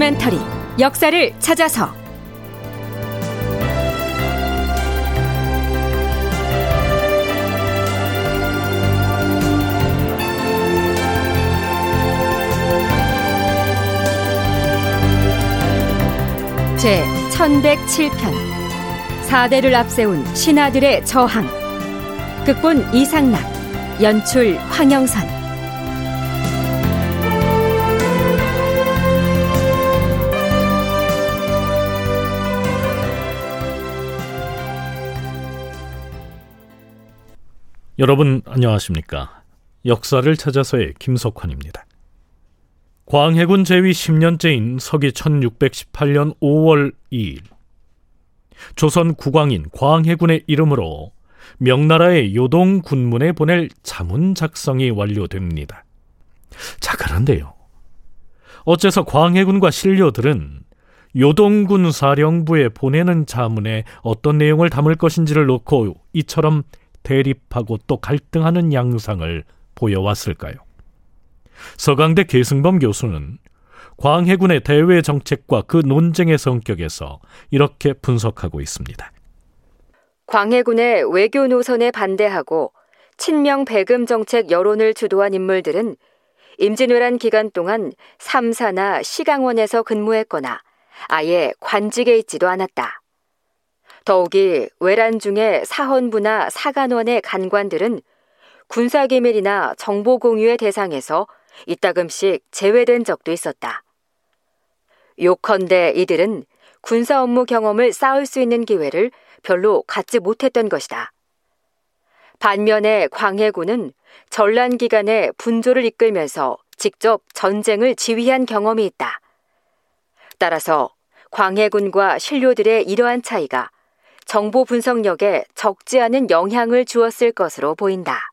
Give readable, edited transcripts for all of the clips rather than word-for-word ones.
다큐멘터리 역사를 찾아서 제 1107편 4대를 앞세운 신하들의 저항. 극본 이상락, 연출 황영선. 여러분 안녕하십니까? 역사를 찾아서의 김석환입니다. 광해군 제위 10년째인 서기 1618년 5월 2일, 조선 국왕인 광해군의 이름으로 명나라의 요동군문에 보낼 자문 작성이 완료됩니다. 자, 그런데요, 어째서 광해군과 신료들은 요동군 사령부에 보내는 자문에 어떤 내용을 담을 것인지를 놓고 이처럼 대립하고 또 갈등하는 양상을 보여왔을까요? 서강대 계승범 교수는 광해군의 대외 정책과 그 논쟁의 성격에서 이렇게 분석하고 있습니다. 광해군의 외교 노선에 반대하고 친명 배금 정책 여론을 주도한 인물들은 임진왜란 기간 동안 삼사나 시강원에서 근무했거나 아예 관직에 있지도 않았다. 더욱이 외란 중에 사헌부나 사간원의 간관들은 군사기밀이나 정보공유의 대상에서 이따금씩 제외된 적도 있었다. 요컨대 이들은 군사 업무 경험을 쌓을 수 있는 기회를 별로 갖지 못했던 것이다. 반면에 광해군은 전란 기간에 분조를 이끌면서 직접 전쟁을 지휘한 경험이 있다. 따라서 광해군과 신료들의 이러한 차이가 정보 분석력에 적지 않은 영향을 주었을 것으로 보인다.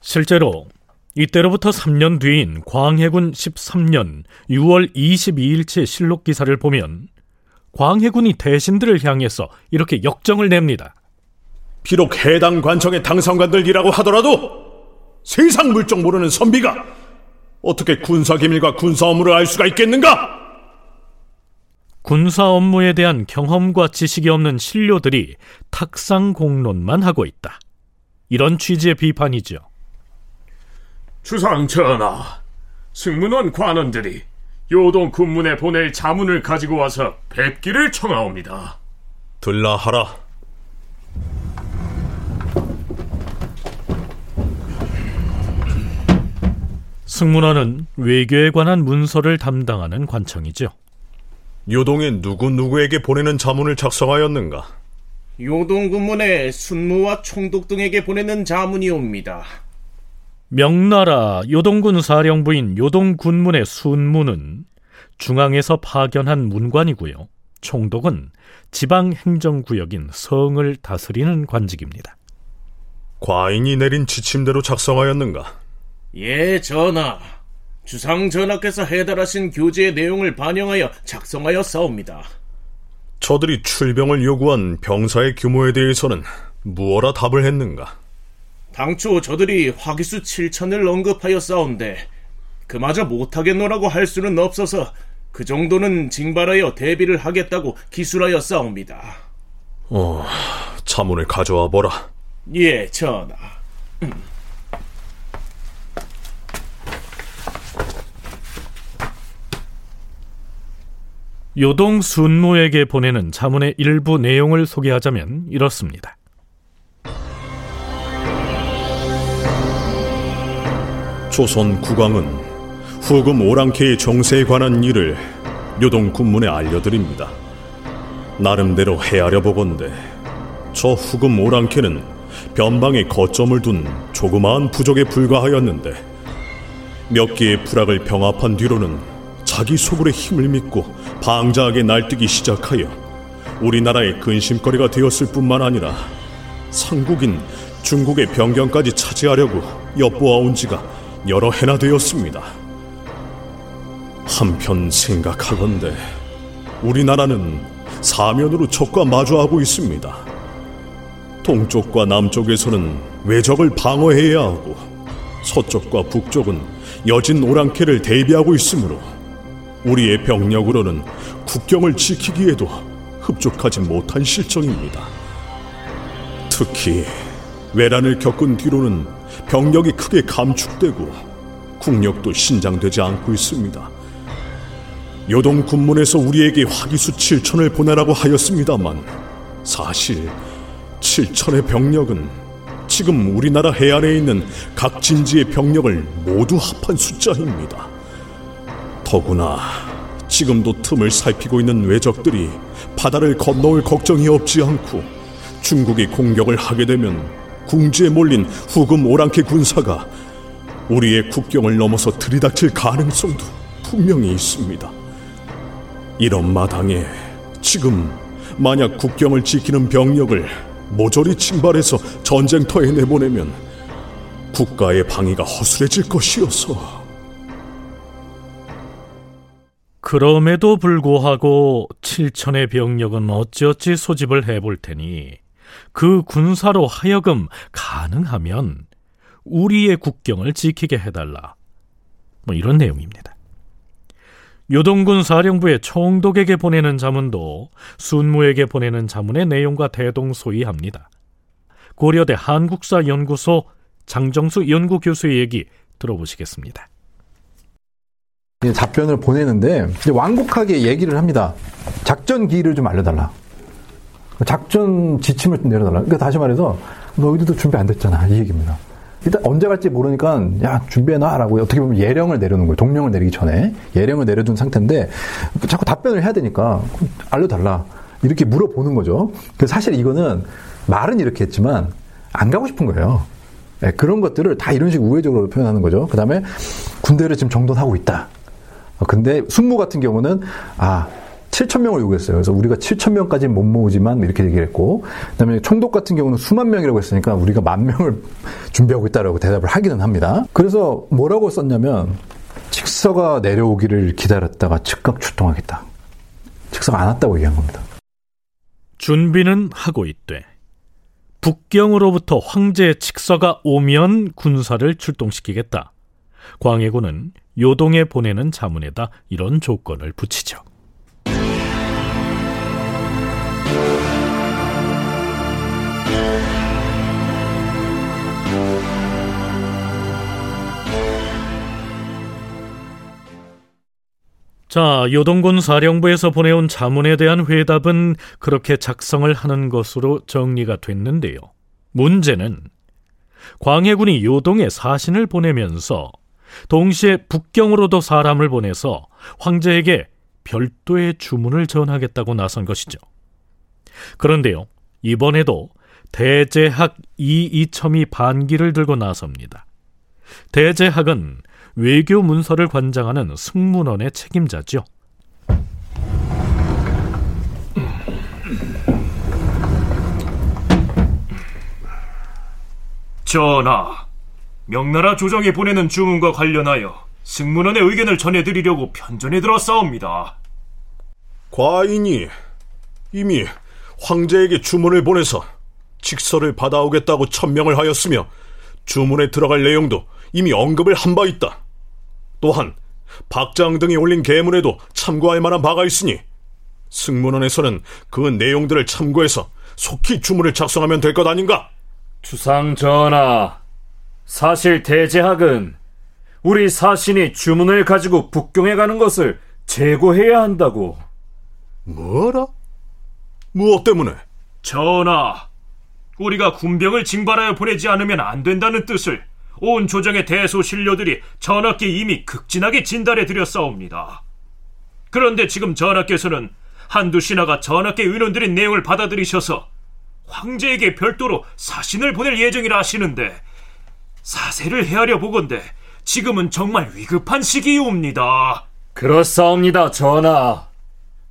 실제로 이때로부터 3년 뒤인 광해군 13년 6월 22일치 실록 기사를 보면 광해군이 대신들을 향해서 이렇게 역정을 냅니다. 비록 해당 관청의 당상관들이라고 하더라도 세상 물정 모르는 선비가 어떻게 군사기밀과 군사 업무를 알 수가 있겠는가? 군사 업무에 대한 경험과 지식이 없는 신료들이 탁상 공론만 하고 있다, 이런 취지의 비판이죠. 주상 전하, 승문원 관원들이 요동 군문에 보낼 자문을 가지고 와서 뵙기를 청하옵니다. 들라하라. 승문원은 외교에 관한 문서를 담당하는 관청이죠. 요동에 누구에게 보내는 자문을 작성하였는가? 요동군문에 순무와 총독 등에게 보내는 자문이옵니다. 명나라 요동군 사령부인 요동군문의 순무는 중앙에서 파견한 문관이고요, 총독은 지방행정구역인 성을 다스리는 관직입니다. 과인이 내린 지침대로 작성하였는가? 예, 전하. 주상 전하께서 해달하신 교재의 내용을 반영하여 작성하였사옵니다. 저들이 출병을 요구한 병사의 규모에 대해서는 무어라 답을 했는가? 당초 저들이 화기수 7천을 언급하였사온데 그마저 못하겠노라고 할 수는 없어서 그 정도는 징발하여 대비를 하겠다고 기술하였사옵니다. 자문을 가져와 보라. 예, 전하. 요동 순무에게 보내는 자문의 일부 내용을 소개하자면 이렇습니다. 조선 국왕은 후금 오랑캐의 정세에 관한 일을 요동 군문에 알려드립니다. 나름대로 헤아려 보건대 저 후금 오랑캐는 변방에 거점을 둔 조그마한 부족에 불과하였는데 몇 개의 부락을 병합한 뒤로는 자기 소굴의 힘을 믿고 방자하게 날뛰기 시작하여 우리나라의 근심거리가 되었을 뿐만 아니라 상국인 중국의 변경까지 차지하려고 엿보아온 지가 여러 해나 되었습니다. 한편 생각하건대 우리나라는 사면으로 적과 마주하고 있습니다. 동쪽과 남쪽에서는 외적을 방어해야 하고 서쪽과 북쪽은 여진 오랑캐를 대비하고 있으므로 우리의 병력으로는 국경을 지키기에도 흡족하지 못한 실정입니다. 특히 외란을 겪은 뒤로는 병력이 크게 감축되고 국력도 신장되지 않고 있습니다. 요동군문에서 우리에게 화기수 7천을 보내라고 하였습니다만 사실 7천의 병력은 지금 우리나라 해안에 있는 각 진지의 병력을 모두 합한 숫자입니다. 더구나 지금도 틈을 살피고 있는 왜적들이 바다를 건너올 걱정이 없지 않고 중국이 공격을 하게 되면 궁지에 몰린 후금 오랑캐 군사가 우리의 국경을 넘어서 들이닥칠 가능성도 분명히 있습니다. 이런 마당에 지금 만약 국경을 지키는 병력을 모조리 징발해서 전쟁터에 내보내면 국가의 방위가 허술해질 것이어서. 그럼에도 불구하고 7천의 병력은 어찌어찌 소집을 해볼 테니 그 군사로 하여금 가능하면 우리의 국경을 지키게 해달라, 뭐 이런 내용입니다. 요동군 사령부의 총독에게 보내는 자문도 순무에게 보내는 자문의 내용과 대동소이합니다. 고려대 한국사연구소 장정수 연구교수의 얘기 들어보시겠습니다. 답변을 보내는데 완곡하게 얘기를 합니다. 작전기를 좀 알려달라, 작전 지침을 좀 내려달라. 그러니까 다시 말해서 너희들도 준비 안 됐잖아, 이 얘기입니다. 일단 언제 갈지 모르니까 야 준비해놔라고 어떻게 보면 예령을 내려놓은 거예요. 동령을 내리기 전에 예령을 내려둔 상태인데 자꾸 답변을 해야 되니까 알려달라 이렇게 물어보는 거죠. 그래서 사실 이거는 말은 이렇게 했지만 안 가고 싶은 거예요. 네, 그런 것들을 다 이런 식으로 우회적으로 표현하는 거죠. 그 다음에 군대를 지금 정돈하고 있다. 근데 순무 같은 경우는 7,000명을 요구했어요. 그래서 우리가 7,000명까지는 못 모으지만 이렇게 얘기를 했고, 그다음에 총독 같은 경우는 수만 명이라고 했으니까 우리가 10,000명을 준비하고 있다라고 대답을 하기는 합니다. 그래서 뭐라고 썼냐면 직서가 내려오기를 기다렸다가 즉각 출동하겠다. 직서가 안 왔다고 얘기한 겁니다. 준비는 하고 있대. 북경으로부터 황제의 직서가 오면 군사를 출동시키겠다. 광해군은 요동에 보내는 자문에다 이런 조건을 붙이죠. 자, 요동군 사령부에서 보내온 자문에 대한 회답은 그렇게 작성을 하는 것으로 정리가 됐는데요. 문제는 광해군이 요동에 사신을 보내면서 동시에 북경으로도 사람을 보내서 황제에게 별도의 주문을 전하겠다고 나선 것이죠. 그런데요, 이번에도 대제학 이이첨이 반기를 들고 나섭니다. 대제학은 외교 문서를 관장하는 승문원의 책임자죠. 전하, 명나라 조정이 보내는 주문과 관련하여 승문원의 의견을 전해드리려고 편전에 들어싸옵니다. 과인이 이미 황제에게 주문을 보내서 직서를 받아오겠다고 천명을 하였으며 주문에 들어갈 내용도 이미 언급을 한 바 있다. 또한 박장 등이 올린 계문에도 참고할 만한 바가 있으니 승문원에서는 그 내용들을 참고해서 속히 주문을 작성하면 될 것 아닌가? 주상 전하, 사실 대제학은 우리 사신이 주문을 가지고 북경에 가는 것을 제고해야 한다고. 뭐라? 무엇 때문에? 전하, 우리가 군병을 징발하여 보내지 않으면 안 된다는 뜻을 온 조정의 대소신료들이 전하께 이미 극진하게 진달해드렸사옵니다. 그런데 지금 전하께서는 한두 신하가 전하께 의논드린 내용을 받아들이셔서 황제에게 별도로 사신을 보낼 예정이라 하시는데 사세를 헤아려 보건대 지금은 정말 위급한 시기이옵니다. 그렇사옵니다, 전하.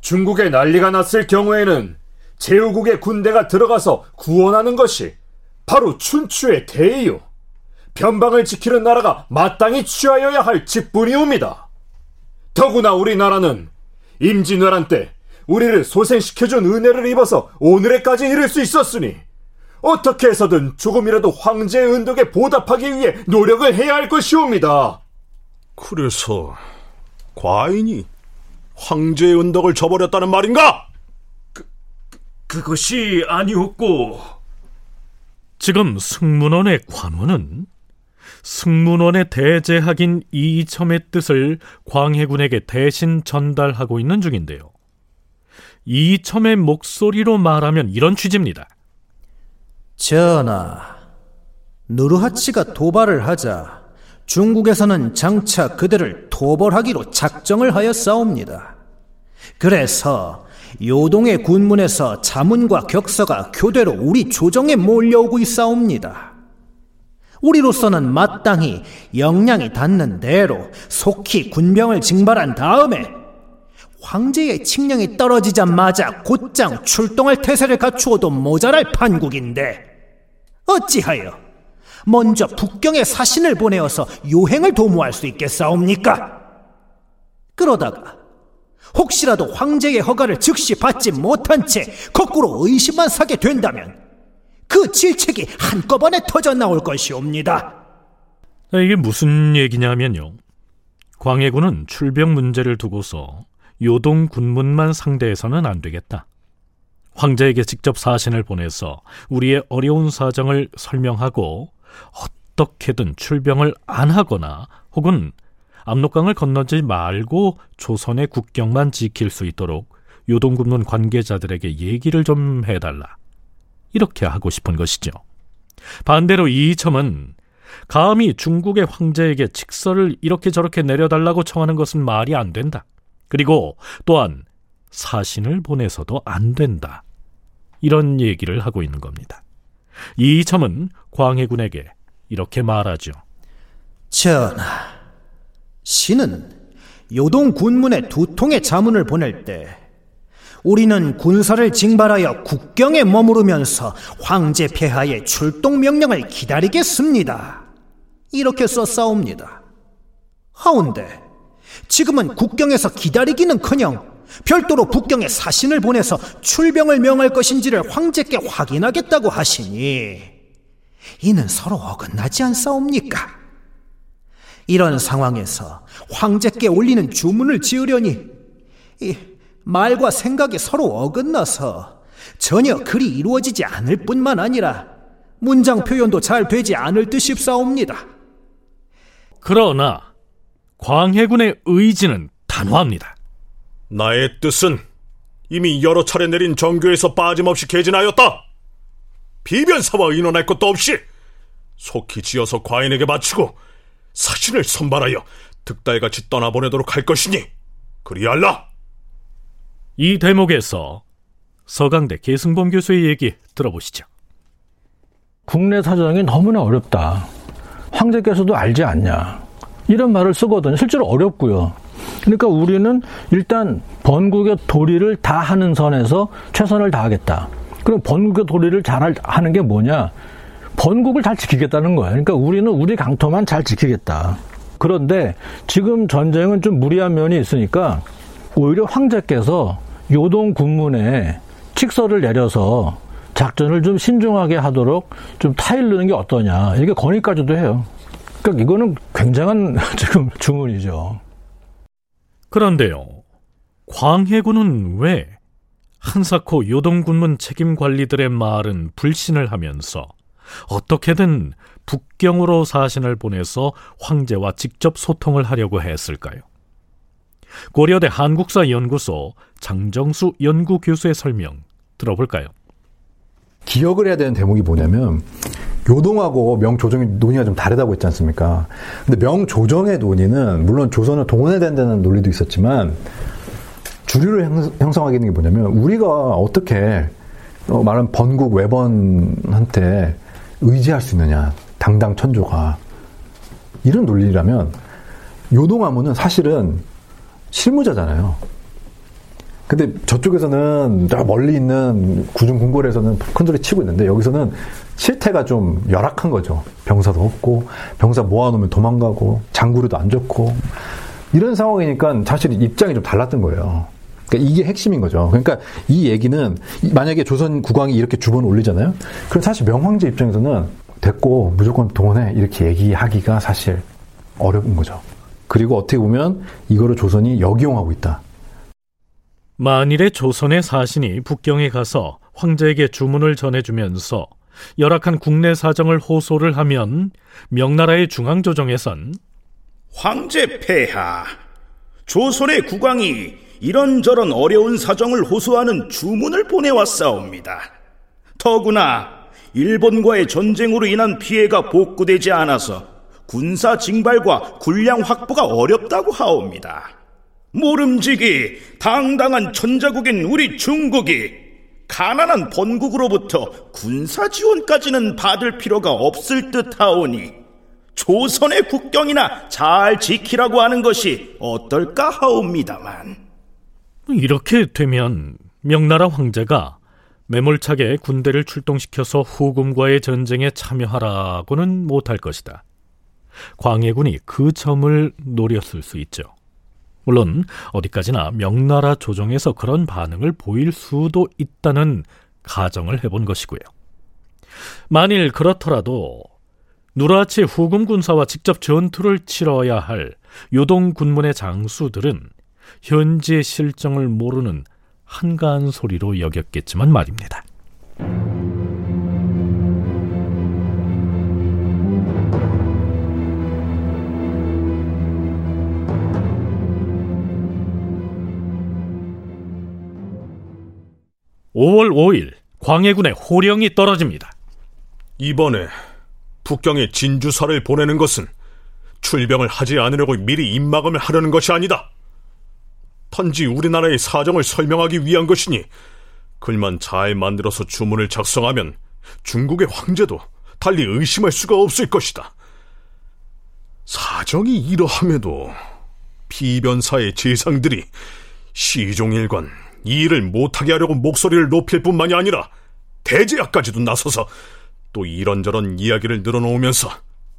중국에 난리가 났을 경우에는 제후국의 군대가 들어가서 구원하는 것이 바로 춘추의 대의요 변방을 지키는 나라가 마땅히 취하여야 할 직분이옵니다. 더구나 우리나라는 임진왜란 때 우리를 소생시켜준 은혜를 입어서 오늘에까지 이를 수 있었으니 어떻게 해서든 조금이라도 황제의 은덕에 보답하기 위해 노력을 해야 할 것이옵니다. 그래서 과인이 황제의 은덕을 저버렸다는 말인가? 그것이 아니었고. 지금 승문원의 관원은 승문원의 대제학인 이이첨의 뜻을 광해군에게 대신 전달하고 있는 중인데요. 이이첨의 목소리로 말하면 이런 취지입니다. 전하, 누르하치가 도발을 하자 중국에서는 장차 그들을 도벌하기로 작정을 하여 싸웁니다. 그래서 요동의 군문에서 자문과 격서가 교대로 우리 조정에 몰려오고 있사옵니다. 우리로서는 마땅히 역량이 닿는 대로 속히 군병을 징발한 다음에 황제의 칙령이 떨어지자마자 곧장 출동할 태세를 갖추어도 모자랄 판국인데 어찌하여 먼저 북경에 사신을 보내어서 요행을 도모할 수 있겠사옵니까? 그러다가 혹시라도 황제의 허가를 즉시 받지 못한 채 거꾸로 의심만 사게 된다면 그 질책이 한꺼번에 터져 나올 것이옵니다. 이게 무슨 얘기냐면요, 광해군은 출병 문제를 두고서 요동 군문만 상대해서는 안 되겠다, 황제에게 직접 사신을 보내서 우리의 어려운 사정을 설명하고 어떻게든 출병을 안 하거나 혹은 압록강을 건너지 말고 조선의 국경만 지킬 수 있도록 요동군문 관계자들에게 얘기를 좀 해달라, 이렇게 하고 싶은 것이죠. 반대로 이이첨은 감히 중국의 황제에게 직서를 이렇게 저렇게 내려달라고 청하는 것은 말이 안 된다, 그리고 또한 사신을 보내서도 안 된다, 이런 얘기를 하고 있는 겁니다. 이이첨은 광해군에게 이렇게 말하죠. 전하, 신은 요동 군문에 두 통의 자문을 보낼 때 우리는 군사를 징발하여 국경에 머무르면서 황제 폐하의 출동 명령을 기다리겠습니다, 이렇게 썼사옵니다. 하운데 지금은 국경에서 기다리기는커녕 별도로 북경에 사신을 보내서 출병을 명할 것인지를 황제께 확인하겠다고 하시니 이는 서로 어긋나지 않사옵니까? 이런 상황에서 황제께 올리는 주문을 지으려니 이 말과 생각이 서로 어긋나서 전혀 그리 이루어지지 않을 뿐만 아니라 문장 표현도 잘 되지 않을 듯 싶사옵니다. 그러나 광해군의 의지는 단호합니다. 나의 뜻은 이미 여러 차례 내린 정교에서 빠짐없이 개진하였다. 비변사와 의논할 것도 없이 속히 지어서 과인에게 바치고 사신을 선발하여 득달같이 떠나보내도록 할 것이니 그리할라. 이 대목에서 서강대 계승범 교수의 얘기 들어보시죠. 국내 사정이 너무나 어렵다, 황제께서도 알지 않냐, 이런 말을 쓰거든요. 실제로 어렵고요. 그러니까 우리는 일단 번국의 도리를 다 하는 선에서 최선을 다하겠다. 그럼 번국의 도리를 잘 하는 게 뭐냐? 번국을 잘 지키겠다는 거예요. 그러니까 우리는 우리 강토만 잘 지키겠다. 그런데 지금 전쟁은 좀 무리한 면이 있으니까 오히려 황제께서 요동 군문에 칙서를 내려서 작전을 좀 신중하게 하도록 좀 타이르는 게 어떠냐, 이게 건의까지도 해요. 그러니까 이거는 굉장한 지금 주문이죠. 그런데요, 광해군은 왜 한사코 요동군문 책임관리들의 말은 불신을 하면서 어떻게든 북경으로 사신을 보내서 황제와 직접 소통을 하려고 했을까요? 고려대 한국사연구소 장정수 연구교수의 설명 들어볼까요? 기억을 해야 되는 대목이 뭐냐면 요동하고 명조정의 논의가 좀 다르다고 했지 않습니까? 근데 명조정의 논의는 물론 조선을 동원해야 된다는 논리도 있었지만 주류를 형성하게 되는 게 뭐냐면 우리가 어떻게 말하면 번국 외번한테 의지할 수 있느냐, 당당 천조가, 이런 논리라면 요동하면은 사실은 실무자잖아요. 근데 저쪽에서는 멀리 있는 구중궁궐에서는 큰소리 치고 있는데 여기서는 실태가 좀 열악한 거죠. 병사도 없고 병사 모아놓으면 도망가고 장구류도 안 좋고 이런 상황이니까 사실 입장이 좀 달랐던 거예요. 그러니까 이게 핵심인 거죠. 그러니까 이 얘기는 만약에 조선 국왕이 이렇게 주번을 올리잖아요. 그럼 사실 명황제 입장에서는 됐고 무조건 동원해, 이렇게 얘기하기가 사실 어려운 거죠. 그리고 어떻게 보면 이거를 조선이 역이용하고 있다, 만일에 조선의 사신이 북경에 가서 황제에게 주문을 전해주면서 열악한 국내 사정을 호소를 하면 명나라의 중앙조정에선 황제 폐하, 조선의 국왕이 이런저런 어려운 사정을 호소하는 주문을 보내왔사옵니다. 더구나 일본과의 전쟁으로 인한 피해가 복구되지 않아서 군사 징발과 군량 확보가 어렵다고 하옵니다. 모름지기 당당한 천자국인 우리 중국이 가난한 본국으로부터 군사 지원까지는 받을 필요가 없을 듯 하오니 조선의 국경이나 잘 지키라고 하는 것이 어떨까 하옵니다만. 이렇게 되면 명나라 황제가 매몰차게 군대를 출동시켜서 후금과의 전쟁에 참여하라고는 못할 것이다. 광해군이 그 점을 노렸을 수 있죠. 물론 어디까지나 명나라 조정에서 그런 반응을 보일 수도 있다는 가정을 해본 것이고요. 만일 그렇더라도 누르하치 후금 군사와 직접 전투를 치러야 할 요동군문의 장수들은 현지의 실정을 모르는 한가한 소리로 여겼겠지만 말입니다. (5월 5일 광해군의 호령이 떨어집니다. 이번에 북경에 진주사를 보내는 것은 출병을 하지 않으려고 미리 입막음을 하려는 것이 아니다. 단지 우리나라의 사정을 설명하기 위한 것이니 글만 잘 만들어서 주문을 작성하면 중국의 황제도 달리 의심할 수가 없을 것이다. 사정이 이러함에도 비변사의 재상들이 시종일관 이 일을 못하게 하려고 목소리를 높일 뿐만이 아니라 대제학까지도 나서서 또 이런저런 이야기를 늘어놓으면서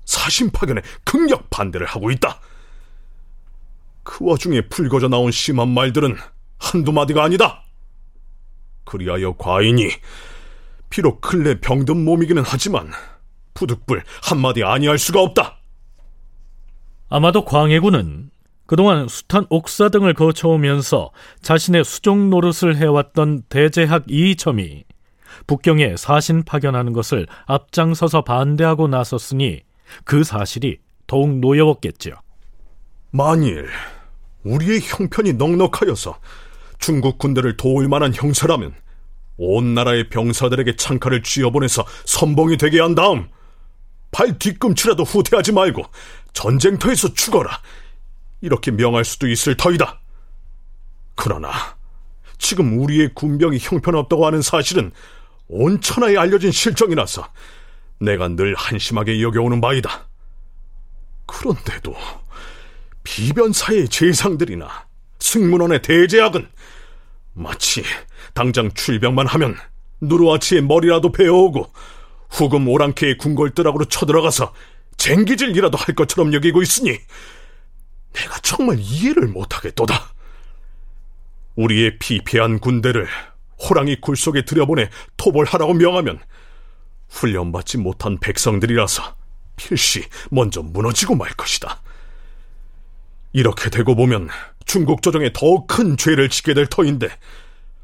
사신 파견에 극력 반대를 하고 있다. 그 와중에 풀거져 나온 심한 말들은 한두 마디가 아니다. 그리하여 과인이 비록 근래 병든 몸이기는 하지만 부득불 한마디 아니할 수가 없다. 아마도 광해군은 그동안 숱한 옥사 등을 거쳐오면서 자신의 수종 노릇을 해왔던 대제학 이이첨이 북경에 사신 파견하는 것을 앞장서서 반대하고 나섰으니 그 사실이 더욱 노여웠겠지요. 만일 우리의 형편이 넉넉하여서 중국 군대를 도울 만한 형세라면 온 나라의 병사들에게 창칼을 쥐어보내서 선봉이 되게 한 다음 발 뒤꿈치라도 후퇴하지 말고 전쟁터에서 죽어라, 이렇게 명할 수도 있을 터이다. 그러나 지금 우리의 군병이 형편없다고 하는 사실은 온 천하에 알려진 실정이라서 내가 늘 한심하게 여겨오는 바이다. 그런데도 비변사의 재상들이나 승문원의 대제학은 마치 당장 출병만 하면 누르하치의 머리라도 베어오고 후금 오랑캐의 궁궐뜨락으로 쳐들어가서 쟁기질이라도 할 것처럼 여기고 있으니 내가 정말 이해를 못하겠도다. 우리의 피폐한 군대를 호랑이 굴 속에 들여보내 토벌하라고 명하면 훈련받지 못한 백성들이라서 필시 먼저 무너지고 말 것이다. 이렇게 되고 보면 중국 조정에 더 큰 죄를 짓게 될 터인데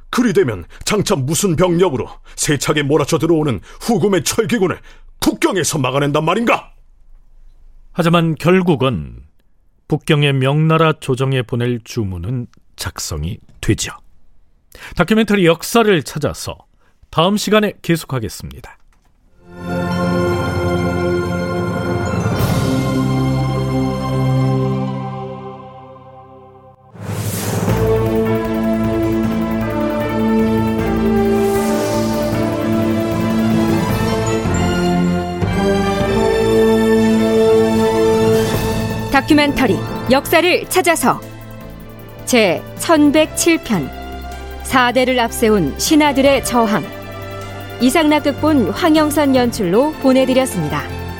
그리 되면 장차 무슨 병력으로 세차게 몰아쳐 들어오는 후금의 철기군을 국경에서 막아낸단 말인가? 하지만 결국은 북경의 명나라 조정에 보낼 주문은 작성이 되죠. 다큐멘터리 역사를 찾아서 다음 시간에 계속하겠습니다. 다큐멘터리 역사를 찾아서 제 1107편 4대를 앞세운 신하들의 저항, 이상락극본 황영선 연출로 보내드렸습니다.